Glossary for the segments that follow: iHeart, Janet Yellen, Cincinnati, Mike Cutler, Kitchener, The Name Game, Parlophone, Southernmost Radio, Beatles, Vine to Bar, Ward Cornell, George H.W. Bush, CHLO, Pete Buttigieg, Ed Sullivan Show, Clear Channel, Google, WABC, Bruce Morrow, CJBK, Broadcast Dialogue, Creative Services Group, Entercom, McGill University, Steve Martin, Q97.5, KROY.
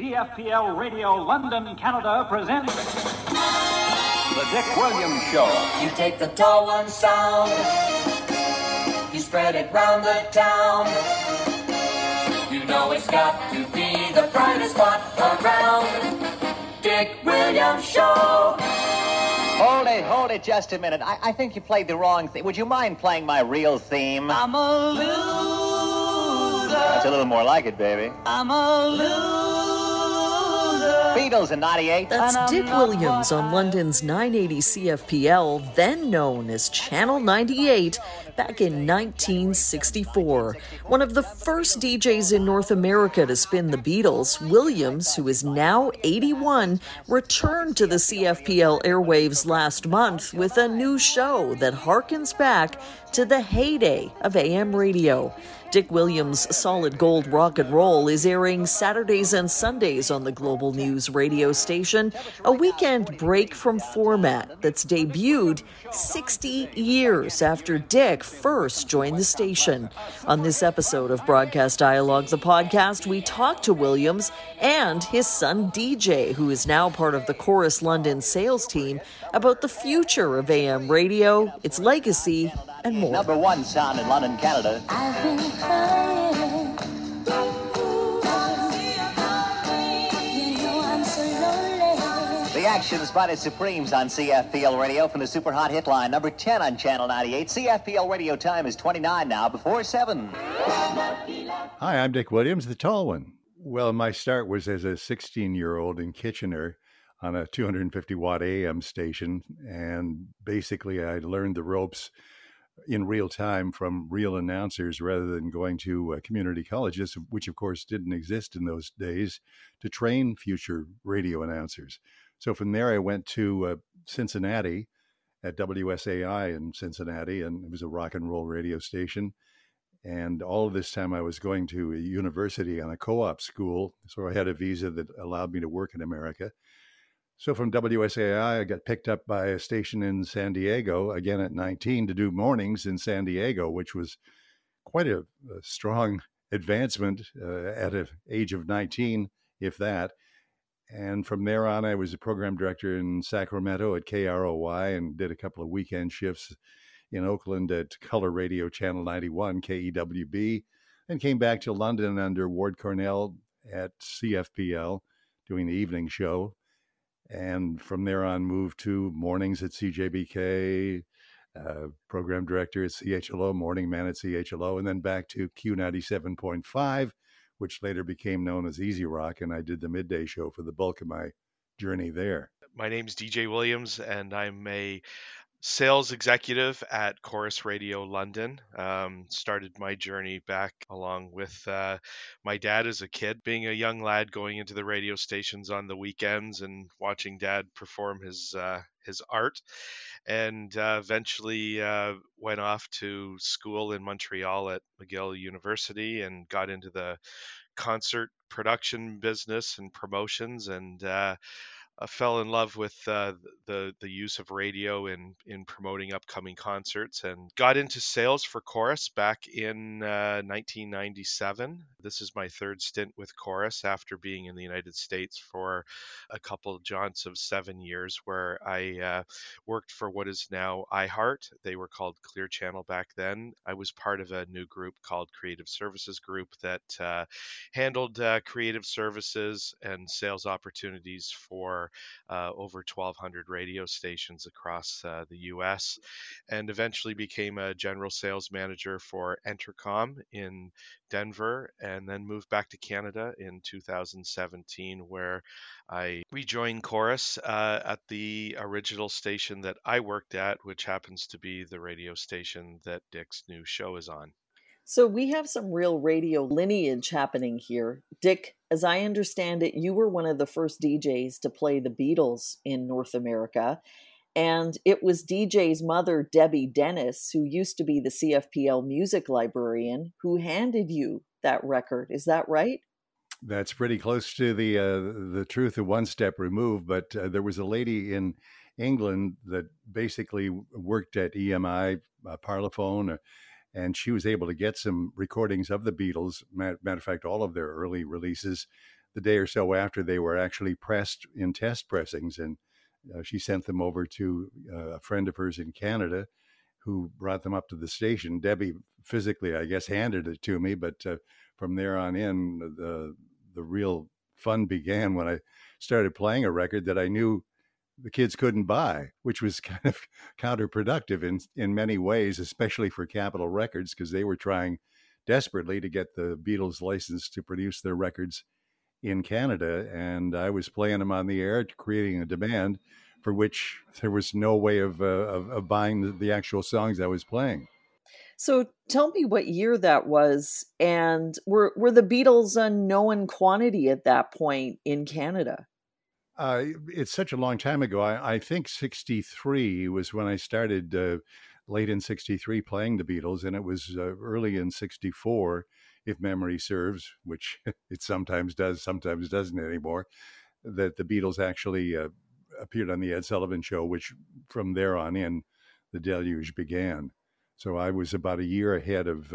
CFPL Radio London, Canada presents The Dick Williams Show. You take the tall one sound, you spread it round the town. You know it's got to be the brightest spot around. Dick Williams Show. Hold it just a minute. I think you played the wrong thing. Would you mind playing my real theme? I'm a loser. That's a little more like it, baby. I'm a loser. Beatles in 98. That's Dick Williams on London's 980 CFPL, then known as Channel 98, back in 1964. One of the first DJs in North America to spin the Beatles, Williams, who is now 81, returned to the CFPL airwaves last month with a new show that harkens back to the heyday of AM radio. Dick Williams' Solid Gold Rock and Roll is airing Saturdays and Sundays on the Global News radio station, a weekend break from format that's debuted 60 years after Dick first joined the station. On this episode of Broadcast Dialogue, the podcast, we talk to Williams and his son DJ, who is now part of the Chorus London sales team, about the future of AM radio, its legacy, and more. Number one sound in London, Canada. The Actions by the Supremes on CFPL Radio from the super hot hit line, number 10 on Channel 98. CFPL Radio time is 29 now, before 7. Hi, I'm Dick Williams, the tall one. Well, my start was as a 16-year-old in Kitchener on a 250-watt AM station, and basically I learned the ropes in real time from real announcers rather than going to community colleges, which of course didn't exist in those days, to train future radio announcers. So from there I went to Cincinnati at WSAI in Cincinnati, and it was a rock and roll radio station. And all of this time I was going to a university on a co-op school, so I had a visa that allowed me to work in America. So from WSAI, I got picked up by a station in San Diego, again at 19, to do mornings in San Diego, which was quite a strong advancement at an age of 19, if that. And from there on, I was a program director in Sacramento at KROY and did a couple of weekend shifts in Oakland at Color Radio Channel 91, KEWB, and came back to London under Ward Cornell at CFPL doing the evening show. And from there on, moved to mornings at CJBK, program director at CHLO, morning man at CHLO, and then back to Q97.5, which later became known as Easy Rock. And I did the midday show for the bulk of my journey there. My name's DJ Williams, and I'm a sales executive at Chorus Radio London. Started my journey back along with my dad as a kid, being a young lad going into the radio stations on the weekends and watching Dad perform his art, and eventually went off to school in Montreal at McGill University and got into the concert production business and promotions, and I fell in love with the use of radio in promoting upcoming concerts, and got into sales for Chorus back in 1997. This is my third stint with Chorus after being in the United States for a couple of jaunts of 7 years, where I worked for what is now iHeart. They were called Clear Channel back then. I was part of a new group called Creative Services Group that handled creative services and sales opportunities for over 1,200 radio stations across the U.S., and eventually became a general sales manager for Entercom in Denver, and then moved back to Canada in 2017, where I rejoined Chorus at the original station that I worked at, which happens to be the radio station that Dick's new show is on. So we have some real radio lineage happening here. Dick, as I understand it, you were one of the first DJs to play the Beatles in North America. And it was DJ's mother, Debbie Dennis, who used to be the CFPL music librarian, who handed you that record. Is that right? That's pretty close to the truth, of one step removed. But there was a lady in England that basically worked at EMI, Parlophone, and she was able to get some recordings of the Beatles, matter of fact, all of their early releases the day or so after they were actually pressed in test pressings. And she sent them over to a friend of hers in Canada who brought them up to the station. Debbie physically, I guess, handed it to me. But from there on in, the real fun began when I started playing a record that I knew the kids couldn't buy, which was kind of counterproductive in many ways, especially for Capitol Records, because they were trying desperately to get the Beatles licensed to produce their records in Canada. And I was playing them on the air, creating a demand for which there was no way of buying the actual songs I was playing. So tell me what year that was. And were the Beatles a known quantity at that point in Canada? It's such a long time ago. I think 63 was when I started late in 63 playing the Beatles, and it was early in 64, if memory serves, which it sometimes does, sometimes doesn't anymore, that the Beatles actually appeared on the Ed Sullivan Show, which from there on in, the deluge began. So I was about a year ahead of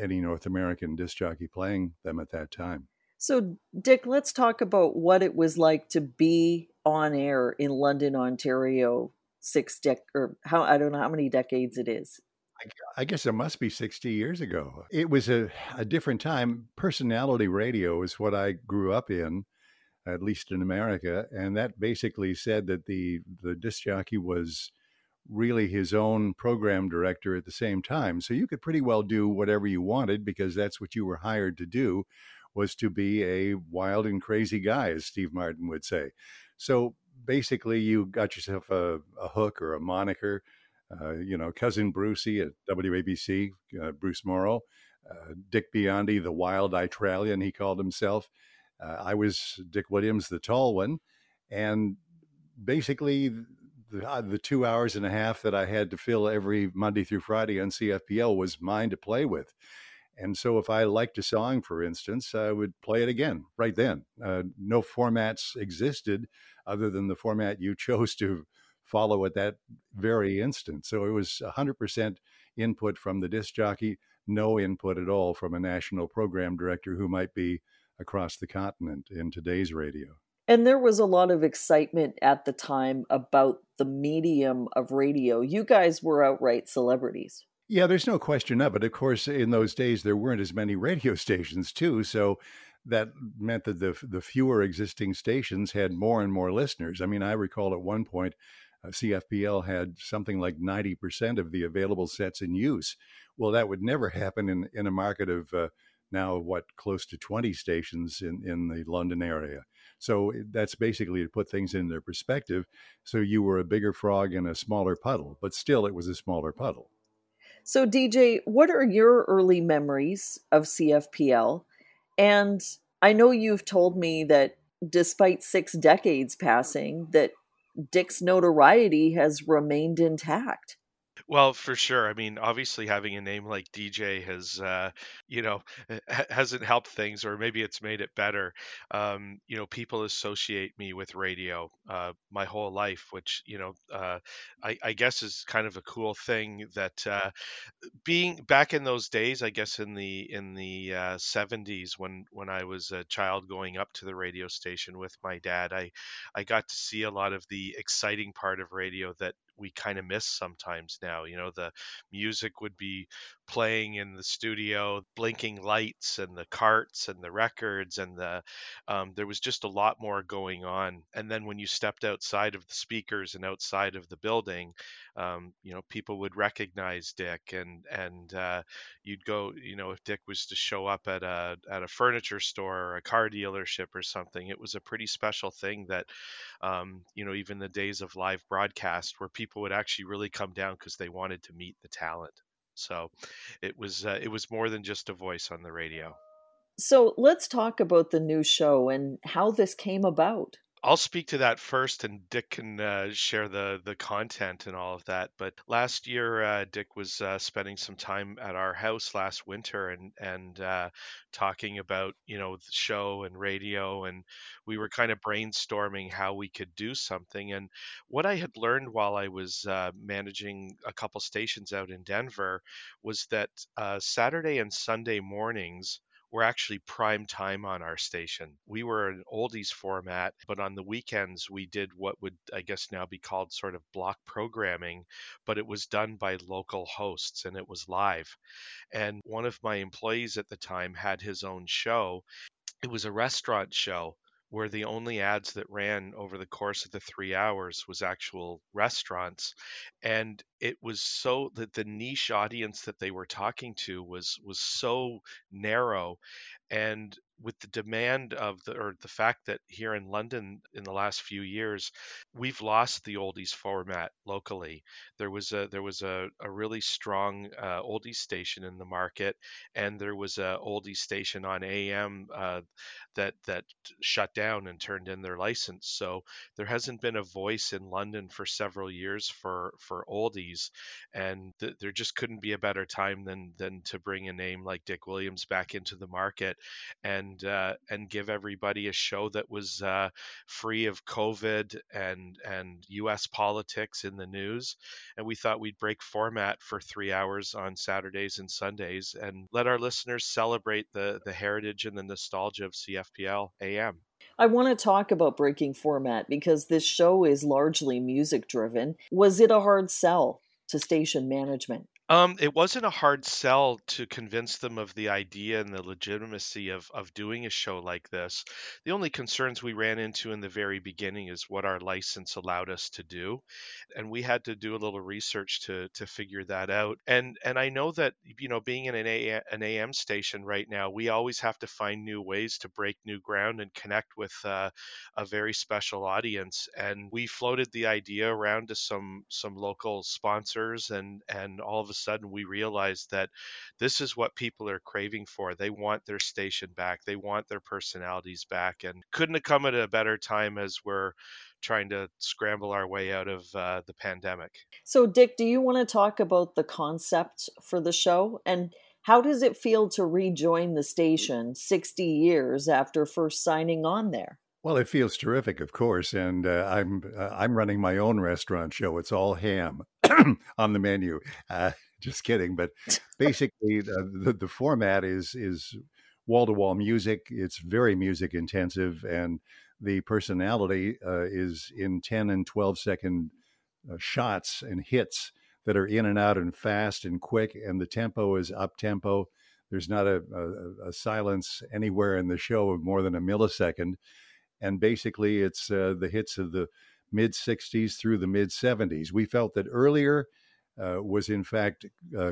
any North American disc jockey playing them at that time. So, Dick, let's talk about what it was like to be on air in London, Ontario, I don't know how many decades it is. I guess it must be 60 years ago. It was a different time. Personality radio is what I grew up in, at least in America. And that basically said that the disc jockey was really his own program director at the same time. So you could pretty well do whatever you wanted because that's what you were hired to do, was to be a wild and crazy guy, as Steve Martin would say. So basically, you got yourself a hook or a moniker, Cousin Brucey at WABC, Bruce Morrow, Dick Biondi, the wild Italian, he called himself. I was Dick Williams, the tall one. And basically, the 2.5 hours that I had to fill every Monday through Friday on CFPL was mine to play with. And so if I liked a song, for instance, I would play it again right then. No formats existed other than the format you chose to follow at that very instant. So it was 100% input from the disc jockey, no input at all from a national program director who might be across the continent in today's radio. And there was a lot of excitement at the time about the medium of radio. You guys were outright celebrities. Yeah, there's no question of it. Of course, in those days, there weren't as many radio stations, too. So that meant that the fewer existing stations had more and more listeners. I mean, I recall at one point, CFPL had something like 90% of the available sets in use. Well, that would never happen in a market of now, close to 20 stations in the London area. So that's basically to put things in their perspective. So you were a bigger frog in a smaller puddle, but still it was a smaller puddle. So DJ, what are your early memories of CFPL? And I know you've told me that despite 6 decades passing, that Dick's notoriety has remained intact. Well, for sure. I mean, obviously having a name like DJ has, hasn't helped things, or maybe it's made it better. People associate me with radio my whole life, which, I guess is kind of a cool thing that being back in those days, I guess in the 70s, when I was a child going up to the radio station with my dad, I got to see a lot of the exciting part of radio that we kind of miss sometimes now. The music would be playing in the studio, blinking lights and the carts and the records, and there was just a lot more going on. And then when you stepped outside of the speakers and outside of the building, people would recognize Dick, and you'd go, if Dick was to show up at a furniture store or a car dealership or something, it was a pretty special thing that, even the days of live broadcast where people would actually really come down because they wanted to meet the talent. So it was more than just a voice on the radio. So let's talk about the new show and how this came about. I'll speak to that first, and Dick can share the content and all of that. But last year, Dick was spending some time at our house last winter and talking about, the show and radio. And we were kind of brainstorming how we could do something. And what I had learned while I was managing a couple stations out in Denver was that Saturday and Sunday mornings were actually prime time on our station. We were an oldies format, but on the weekends we did what would, I guess, now be called sort of block programming, but it was done by local hosts and it was live. And one of my employees at the time had his own show. It was a restaurant show where the only ads that ran over the course of the 3 hours was actual restaurants. And it was so that the niche audience that they were talking to was so narrow. And with the demand of the fact that here in London in the last few years, we've lost the oldies format locally. There was a really strong oldies station in the market, and there was a oldies station on AM that shut down and turned in their license. So there hasn't been a voice in London for several years for oldies, and there just couldn't be a better time than to bring a name like Dick Williams back into the market and give everybody a show that was free of COVID and U.S. politics in the news. And we thought we'd break format for 3 hours on Saturdays and Sundays and let our listeners celebrate the heritage and the nostalgia of CFPL AM. I want to talk about breaking format because this show is largely music driven. Was it a hard sell to station management? It wasn't a hard sell to convince them of the idea and the legitimacy of doing a show like this. The only concerns we ran into in the very beginning is what our license allowed us to do. And we had to do a little research to figure that out. And I know that, you know, being in an AM station right now, we always have to find new ways to break new ground and connect with a very special audience. And we floated the idea around to some local sponsors, and all of a sudden we realized that this is what people are craving for. They want their station back. They want their personalities back, and couldn't have come at a better time as we're trying to scramble our way out of the pandemic. So Dick, do you want to talk about the concept for the show, and how does it feel to rejoin the station 60 years after first signing on there? Well, it feels terrific, of course, and I'm running my own restaurant show. It's all ham on the menu. Just kidding, but basically the format is wall-to-wall music. It's very music intensive, and the personality is in 10 and 12 second shots and hits that are in and out and fast and quick, and the tempo is up tempo. There's not a silence anywhere in the show of more than a millisecond. And basically, it's the hits of the mid-60s through the mid-70s. We felt that earlier was, in fact,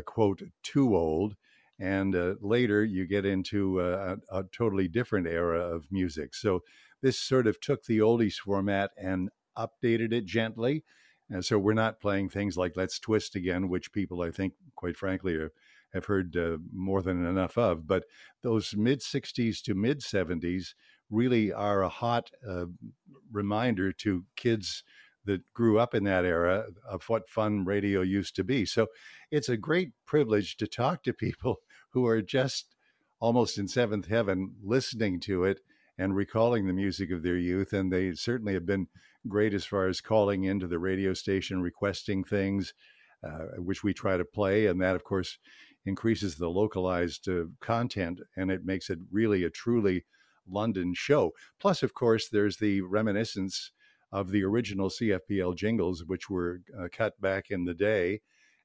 quote, too old. And later, you get into a totally different era of music. So this sort of took the oldies format and updated it gently. And so we're not playing things like Let's Twist Again, which people, I think, quite frankly, have heard more than enough of. But those mid-60s to mid-70s really are a hot reminder to kids that grew up in that era of what fun radio used to be. So it's a great privilege to talk to people who are just almost in seventh heaven listening to it and recalling the music of their youth. And they certainly have been great as far as calling into the radio station, requesting things, which we try to play. And that, of course, increases the localized content, and it makes it really a truly London show. Plus, of course, there's the reminiscence of the original CFPL jingles, which were cut back in the day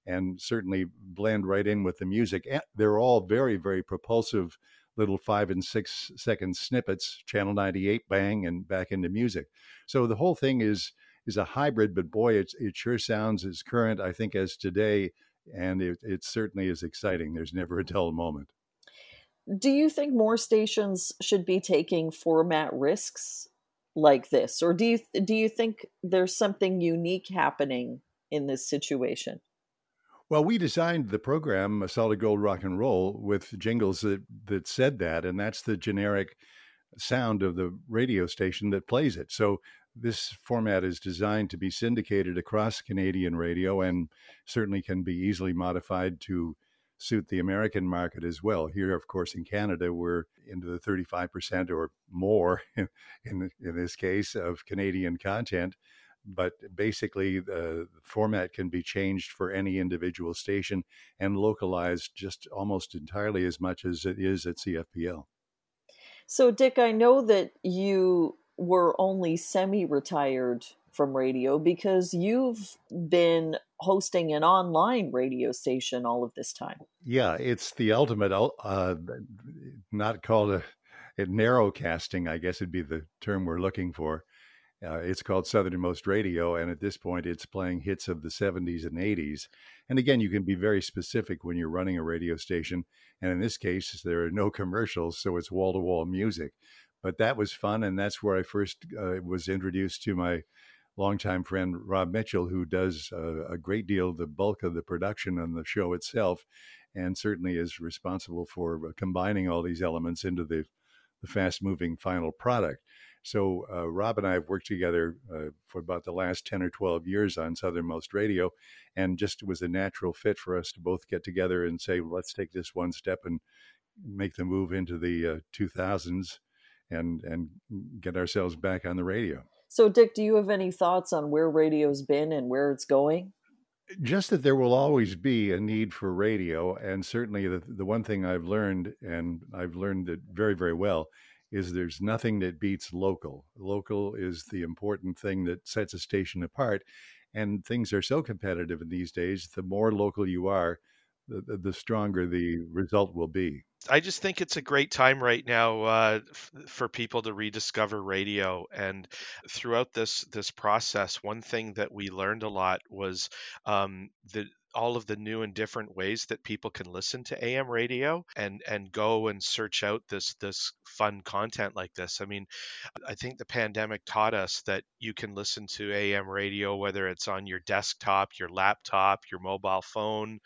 and certainly blend right in with the music. And they're all very, very propulsive little 5 and 6 second snippets, Channel 98 bang and back into music. So the whole thing is a hybrid, but boy, it sure sounds as current, I think, as today. And it certainly is exciting. There's never a dull moment. Do you think more stations should be taking format risks like this? Or do you think there's something unique happening in this situation? Well, we designed the program, Solid Gold Rock and Roll, with jingles that said that, and that's the generic sound of the radio station that plays it. So this format is designed to be syndicated across Canadian radio and certainly can be easily modified to suit the American market as well. Here, of course, in Canada, we're into the 35% or more in this case of Canadian content. but basically the format can be changed for any individual station and localized just almost entirely as much as it is at CFPL. So, Dick, I know that you were only semi-retired from radio because you've been hosting an online radio station all of this time. Yeah, it's the ultimate, not called a narrowcasting, I guess would be the term we're looking for. It's called Southernmost Radio, and at this point, it's playing hits of the 70s and 80s. And again, you can be very specific when you're running a radio station. And in this case, there are no commercials, so it's wall-to-wall music. But that was fun, and that's where I first was introduced to my longtime friend, Rob Mitchell, who does a great deal, the bulk of the production on the show itself, and certainly is responsible for combining all these elements into the fast-moving final product. So Rob and I have worked together for about the last 10 or 12 years on Southernmost Radio, and just was a natural fit for us to both get together and say, let's take this one step and make the move into the 2000s and get ourselves back on the radio. So, Dick, do you have any thoughts on where radio's been and where it's going? Just that there will always be a need for radio, and certainly the one thing I've learned, and I've learned it very, very well, is there's nothing that beats local. Local is the important thing that sets a station apart, and things are so competitive in these days. The more local you are, the stronger the result will be. I just think it's a great time right now for people to rediscover radio. And throughout this process, one thing that we learned a lot was all of the new and different ways that people can listen to AM radio and go and search out this fun content like this. I mean, I think the pandemic taught us that you can listen to AM radio, whether it's on your desktop, your laptop, your mobile phone.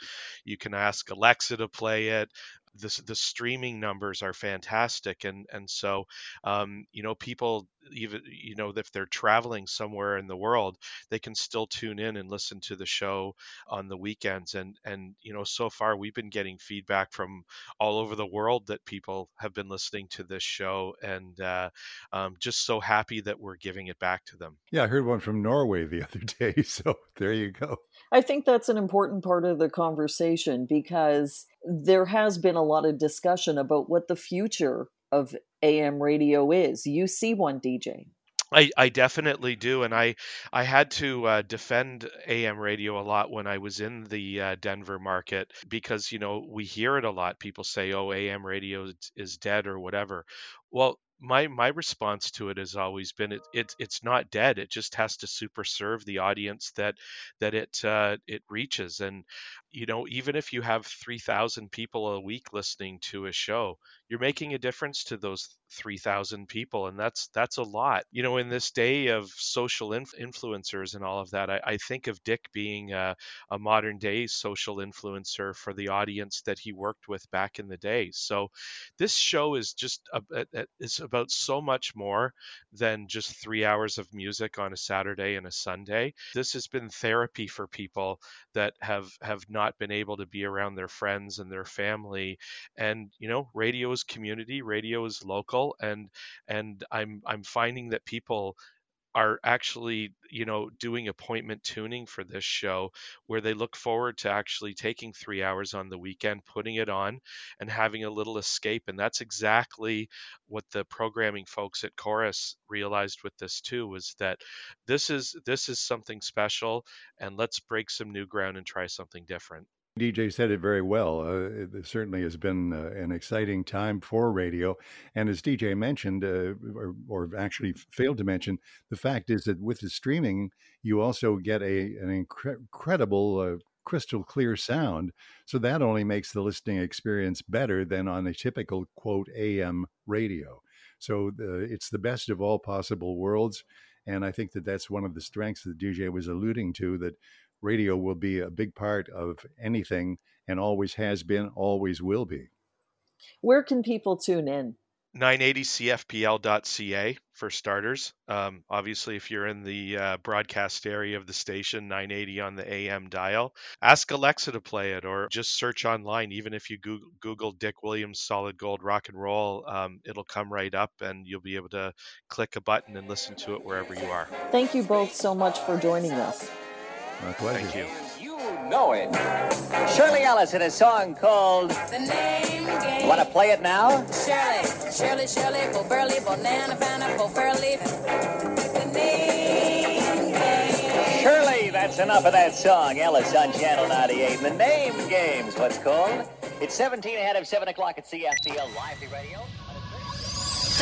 You can ask Alexa to play it. The streaming numbers are fantastic. And so, people, even, if they're traveling somewhere in the world, they can still tune in and listen to the show on the weekends. And, so far we've been getting feedback from all over the world that people have been listening to this show, and I'm just so happy that we're giving it back to them. Yeah. I heard one from Norway the other day. So there you go. I think that's an important part of the conversation, because there has been a lot of discussion about what the future of AM radio is. You see one, DJ. I definitely do. And I had to defend AM radio a lot when I was in the Denver market, because, we hear it a lot. People say, oh, AM radio is dead or whatever. Well, my response to it has always been it's not dead. It just has to super serve the audience that it reaches. And even if you have 3,000 people a week listening to a show, you're making a difference to those 3,000 people, and that's a lot. In this day of social influencers and all of that, I think of Dick being a modern day social influencer for the audience that he worked with back in the day. So this show is just it's about so much more than just 3 hours of music on a Saturday and a Sunday. This has been therapy for people that have not been able to be around their friends and their family. And, radio is community, radio is local. And I'm finding that people are actually, doing appointment tuning for this show, where they look forward to actually taking 3 hours on the weekend, putting it on and having a little escape. And that's exactly what the programming folks at Chorus realized with this too, was that this is something special, and let's break some new ground and try something different. DJ said it very well. It certainly has been an exciting time for radio. And as DJ mentioned, or actually failed to mention, the fact is that with the streaming, you also get an incredible crystal clear sound. So that only makes the listening experience better than on a typical, quote, AM radio. So it's the best of all possible worlds. And I think that that's one of the strengths that DJ was alluding to, that radio will be a big part of anything, and always has been, always will be. Where can people tune in? 980cfpl.ca for starters. Obviously, if you're in the broadcast area of the station, 980 on the AM dial, ask Alexa to play it, or just search online. Even if you Google Dick Williams Solid Gold Rock and Roll, it'll come right up and you'll be able to click a button and listen to it wherever you are. Thank you both so much for joining us. My pleasure. Thank you. Know it. Shirley Ellis had a song called The Name Game. Want to play it now? Shirley, Shirley, Shirley, for Burley, for Nana, Fana, for Furley. The Name Game. Shirley, that's enough of that song. Ellis on Channel 98. The Name Game's what's called. It's 17 ahead of 7 o'clock at CFPL Lively Radio.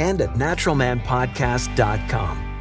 and at naturalmanpodcast.com.